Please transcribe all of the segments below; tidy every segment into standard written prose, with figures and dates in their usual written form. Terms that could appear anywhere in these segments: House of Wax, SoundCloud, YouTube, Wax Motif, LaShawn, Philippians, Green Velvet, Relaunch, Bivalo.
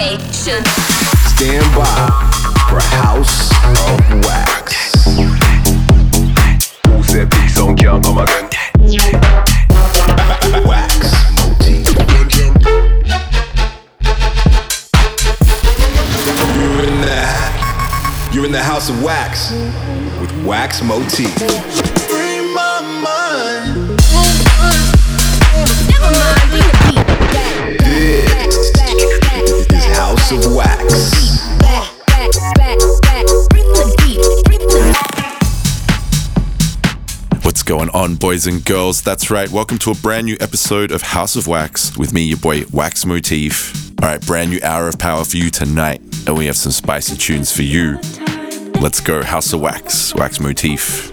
vacation. Stand by for House of Wax. Who's that piece on Young? Oh my God. Wax Motif. You're in the House of Wax with Wax Motif. Free my mind. Never mind, we can beat back. This is House of Wax. What's going on, boys and girls? That's right, welcome to a brand new episode of House of Wax with me, your boy Wax Motif. Alright, brand new hour of power for you tonight, and we have some spicy tunes for you. Let's go, House of Wax, Wax Motif.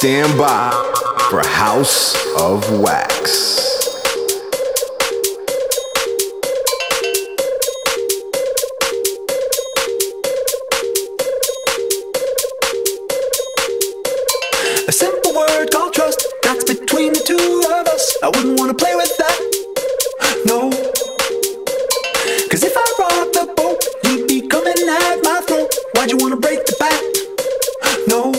Stand by for House of Wax. A simple word called trust, that's between the two of us. I wouldn't want to play with that, no. Cause if I rocked the boat, you'd be coming at my throat. Why'd you want to break the back, no.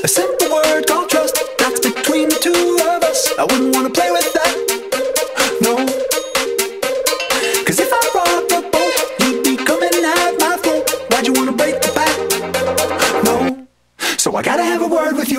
A simple word called trust, that's between the two of us. I wouldn't want to play with that, no. Cause if I rocked the boat, you'd be coming at my throat. Why'd you want to break the back, no. So I gotta have a word with you.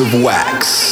Of Wax.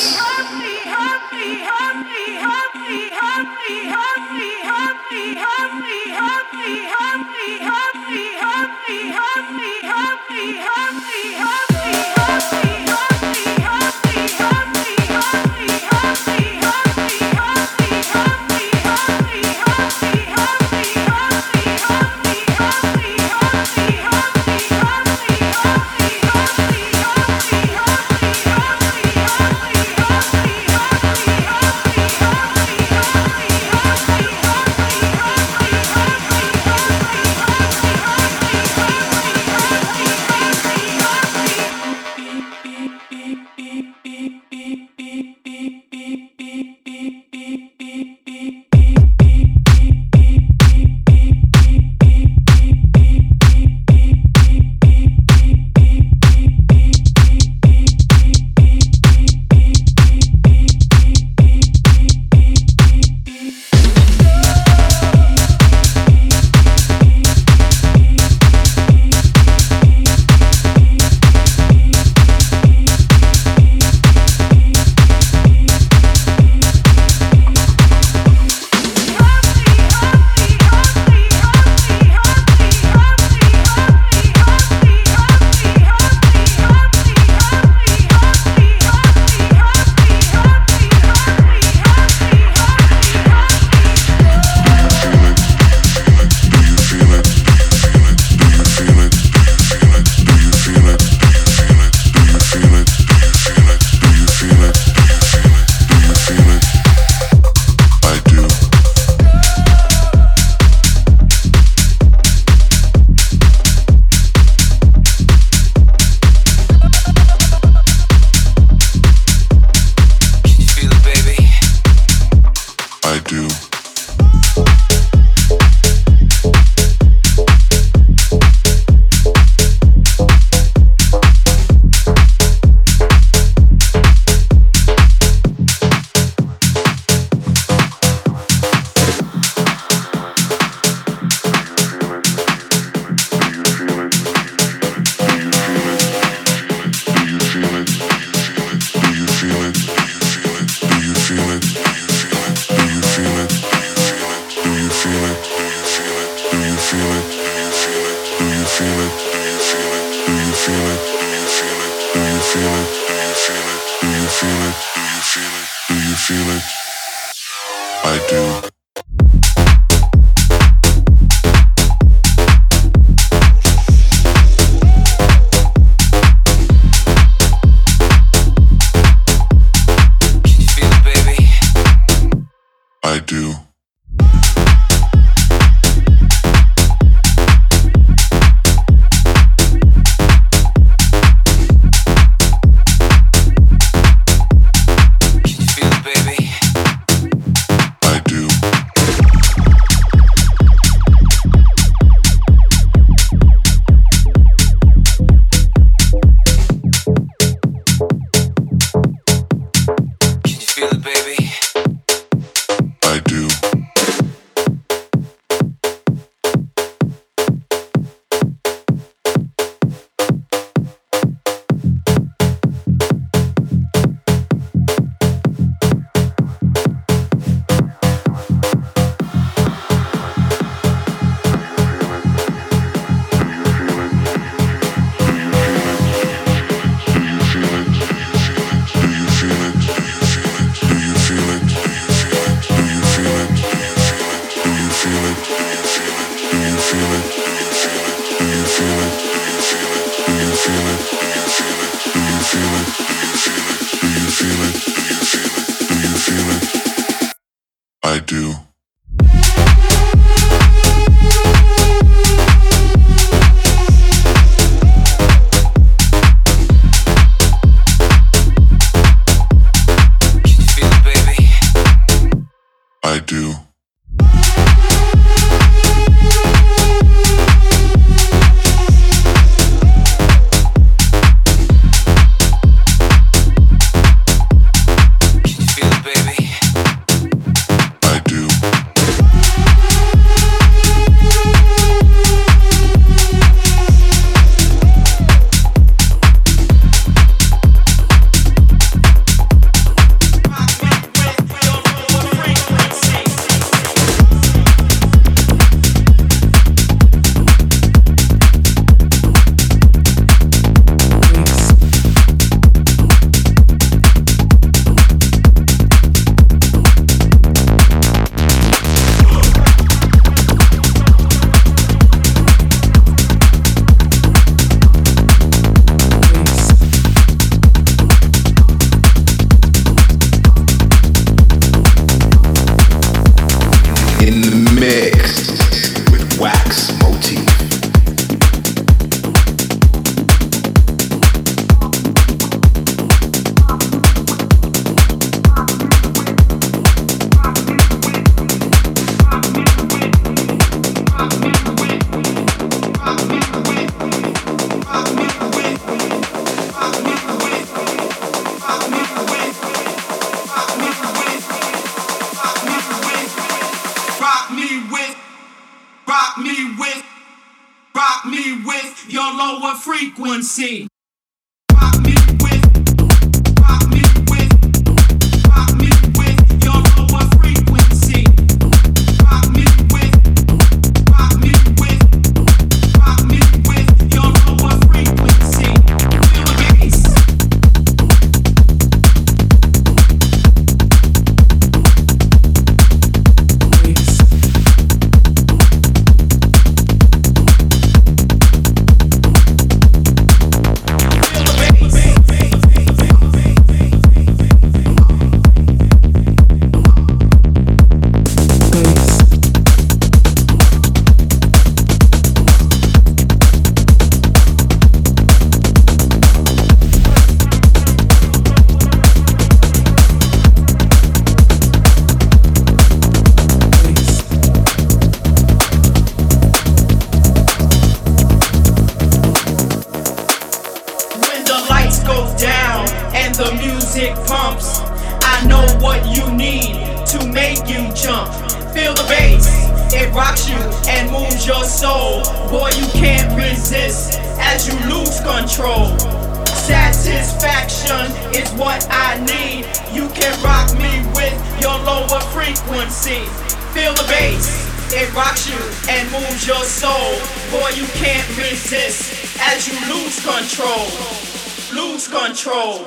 Control.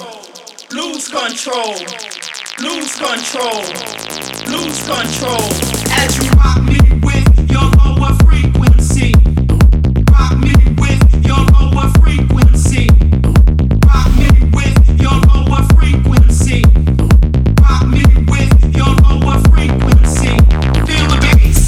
lose control, lose control, lose control. As you rock me with your lower frequency, rock me with your lower frequency, rock me with your lower frequency, rock me with your lower frequency. Feel the bass.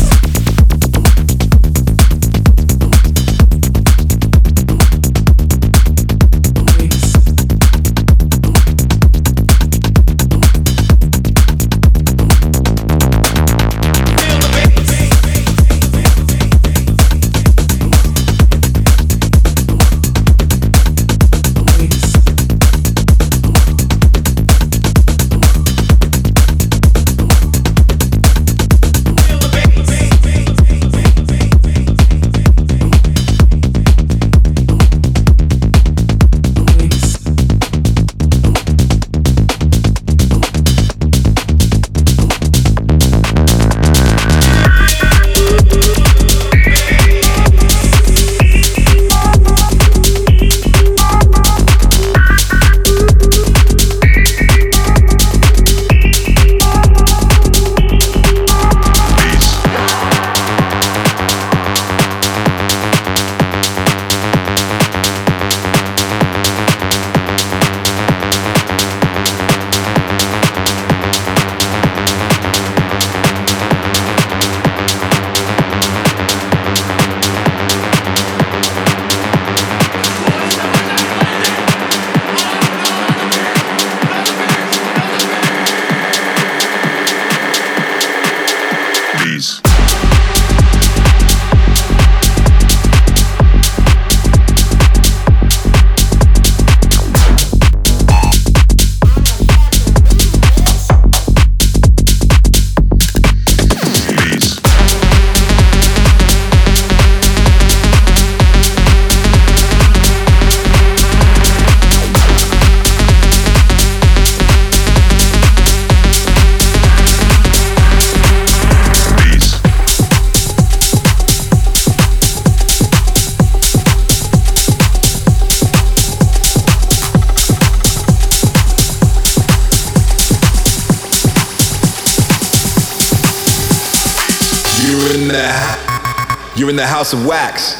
You're in the House of Wax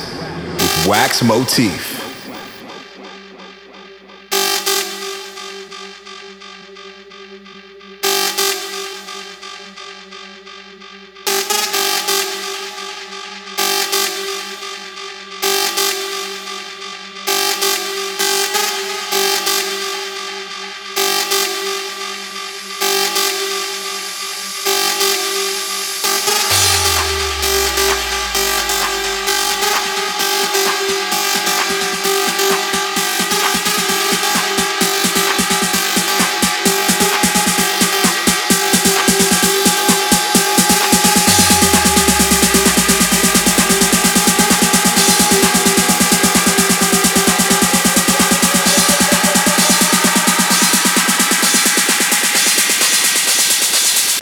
with Wax Motif.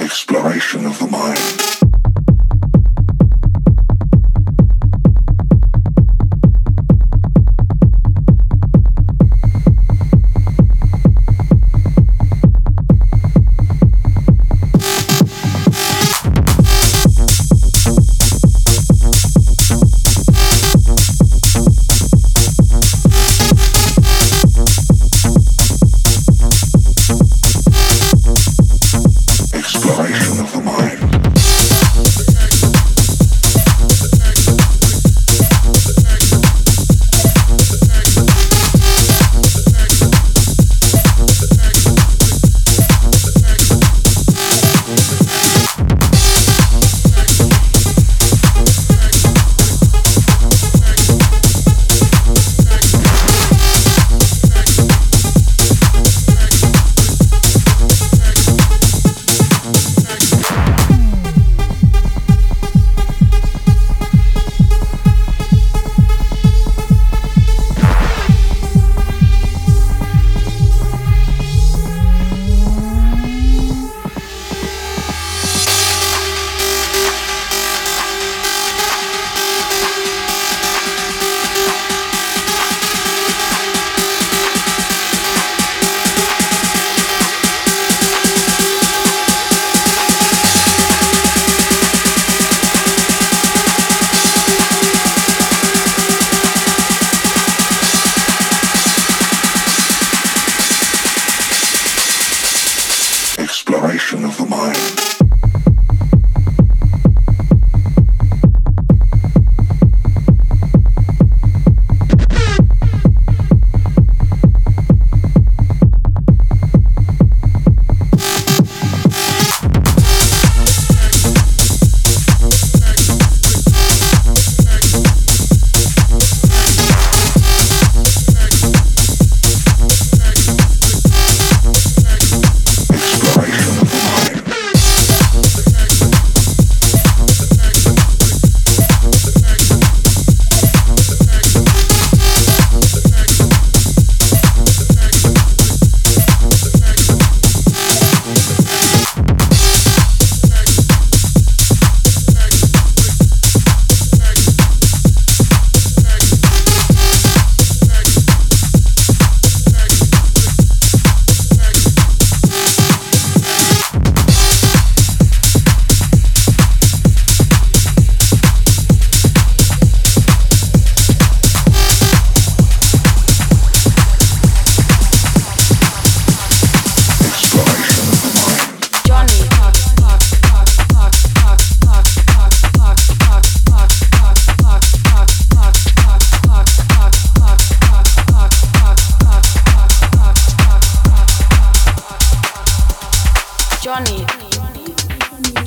Exploration of the mind.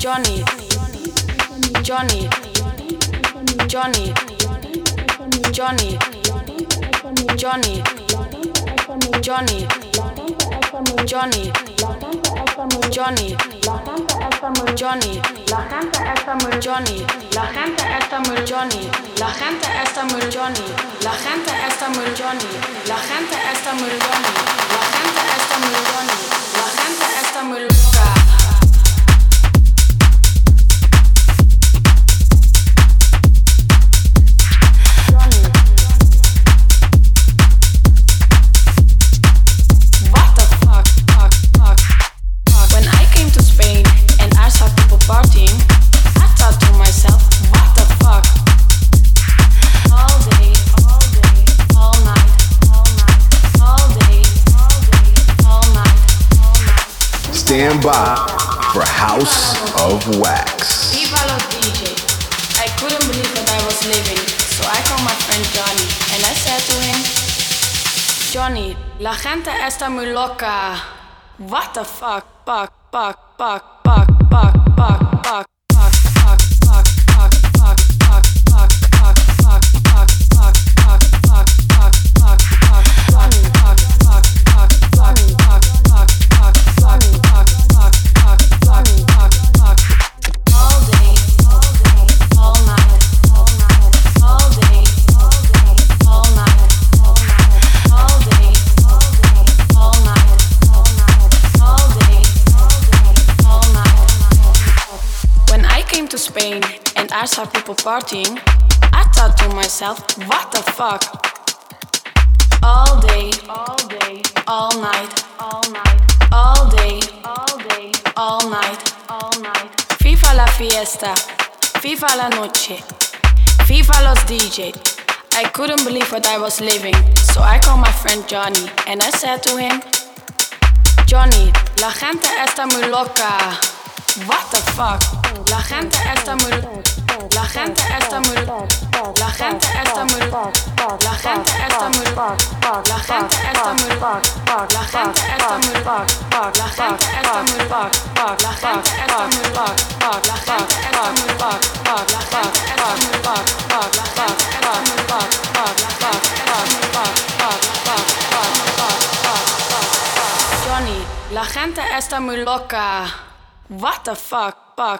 La gente está muy Johnny. Stand by for House of Wax. Bivalo DJ. I couldn't believe that I was living, so I called my friend Johnny and I said to him, Johnny, la gente está muy loca. What the fuck? And I saw people partying, I thought to myself, what the fuck? All day, all night. Viva la fiesta, viva la noche, viva los DJ. I couldn't believe what I was living, so I called my friend Johnny and I said to him, Johnny, la gente está muy loca. What the fuck? La gente está muy loca. What the fuck? Fuck.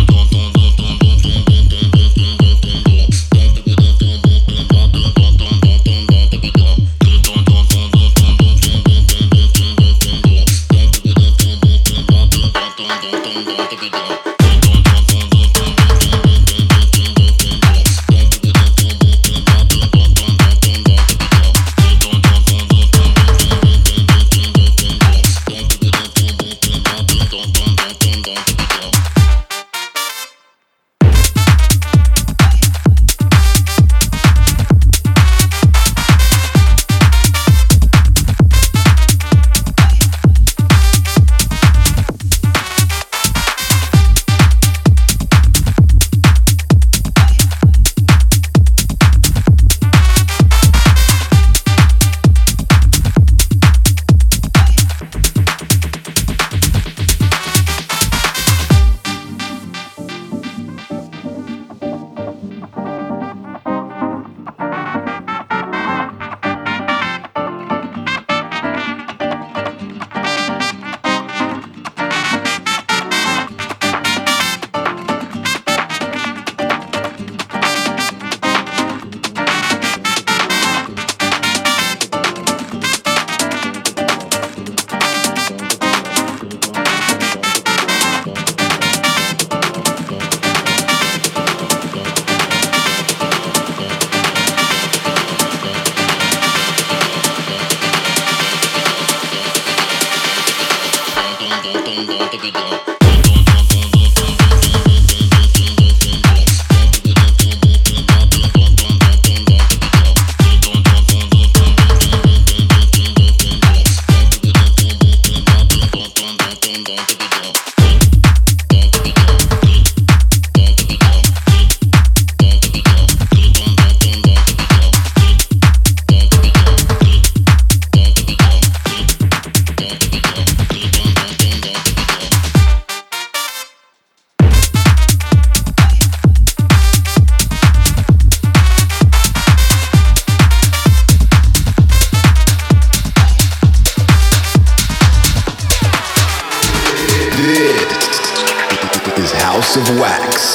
House of Wax.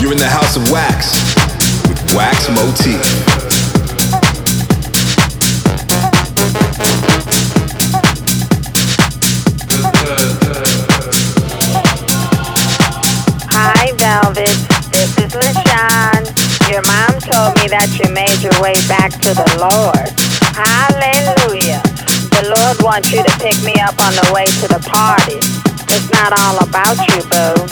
You're in the House of Wax with Wax Motif. Hi, Velvet. This is LaShawn. Your mom told me that you made your way back to the Lord. Hallelujah. The Lord wants you to pick me up on the way to the party. It's not all about you, boo.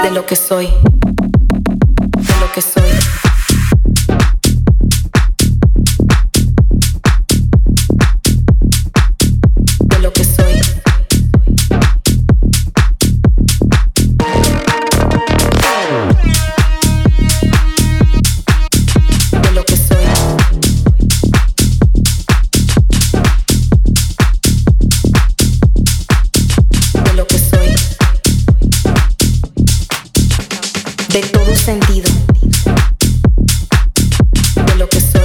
De lo que soy, de lo que soy. sentido de lo que soy.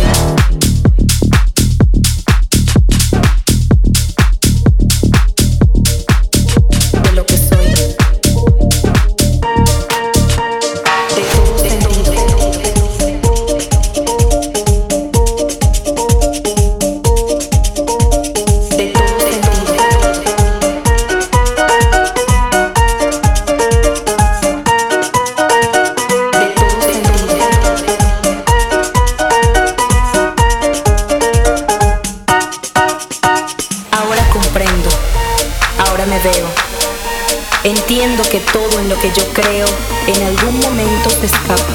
Que todo en lo que yo creo en algún momento se escapa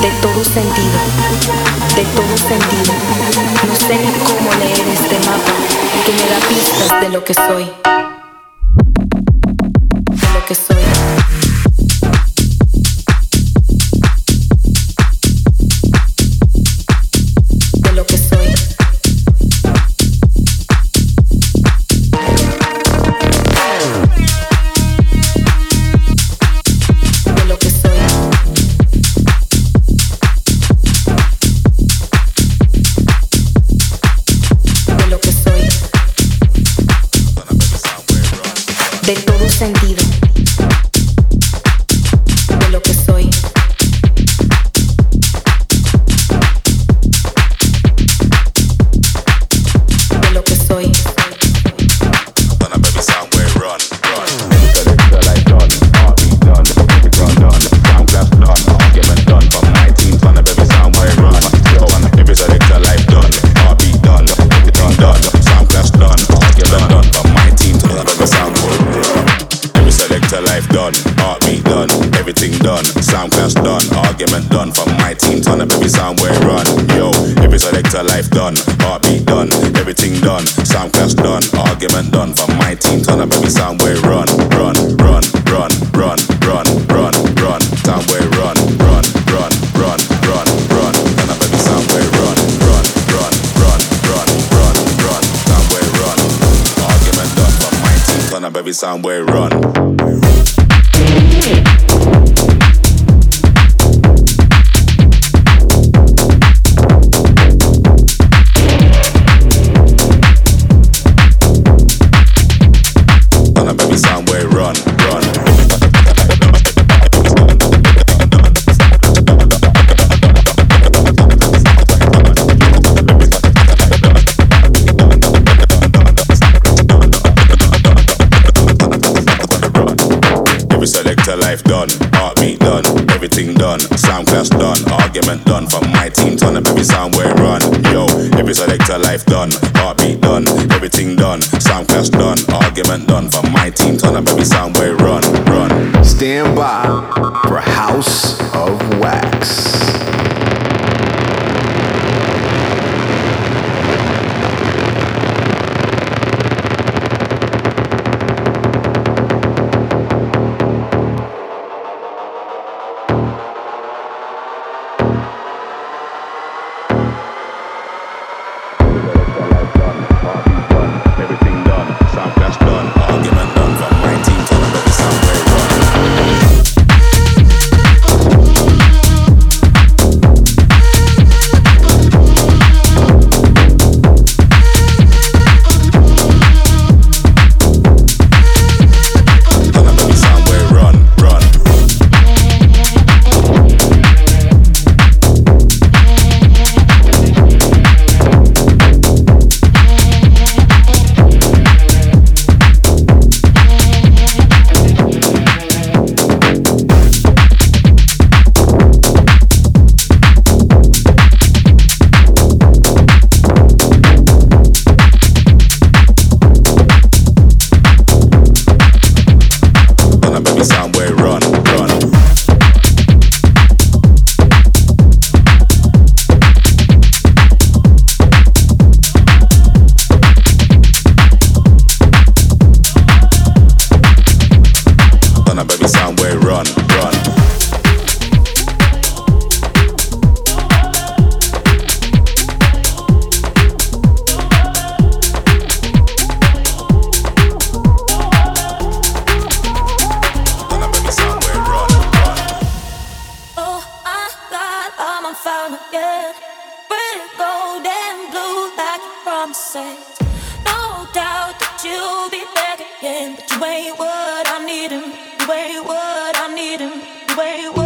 de todo sentido, de todo sentido. No sé ni cómo leer este mapa que me da pistas de lo que soy, de lo que soy. Somewhere run. Stand by for House of Wax. promises. No doubt that you'll be back again, but you ain't what I need him. You ain't what I need him. You ain't what.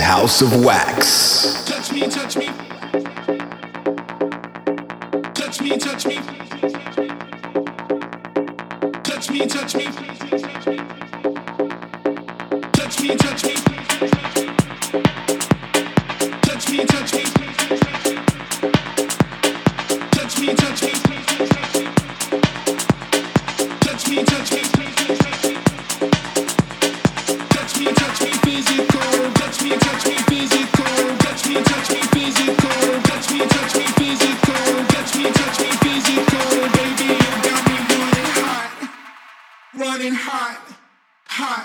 House of Wax. Touch me, touch me. Touch me, touch me. Touch me, touch me. Touch me, touch me. Touch me, touch me. Touch me, touch me. Touch me, touch me. Touch me, touch me, physical. Touch me physical, touch me physical, touch me physical, touch me physical, baby, you got me running hot, hot.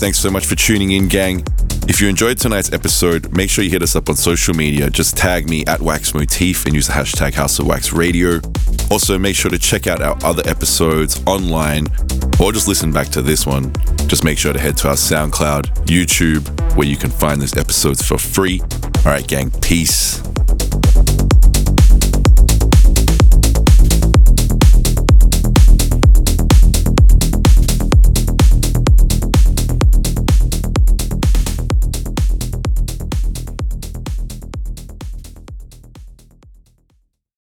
thanks so much for tuning in, gang. If you enjoyed tonight's episode, make sure you hit us up on social media. Just tag me at Wax Motif and use the hashtag House of Wax Radio. Also, make sure to check out our other episodes online or just listen back to this one. Just make sure to head to our SoundCloud, YouTube, where you can find those episodes for free. All right, gang, peace.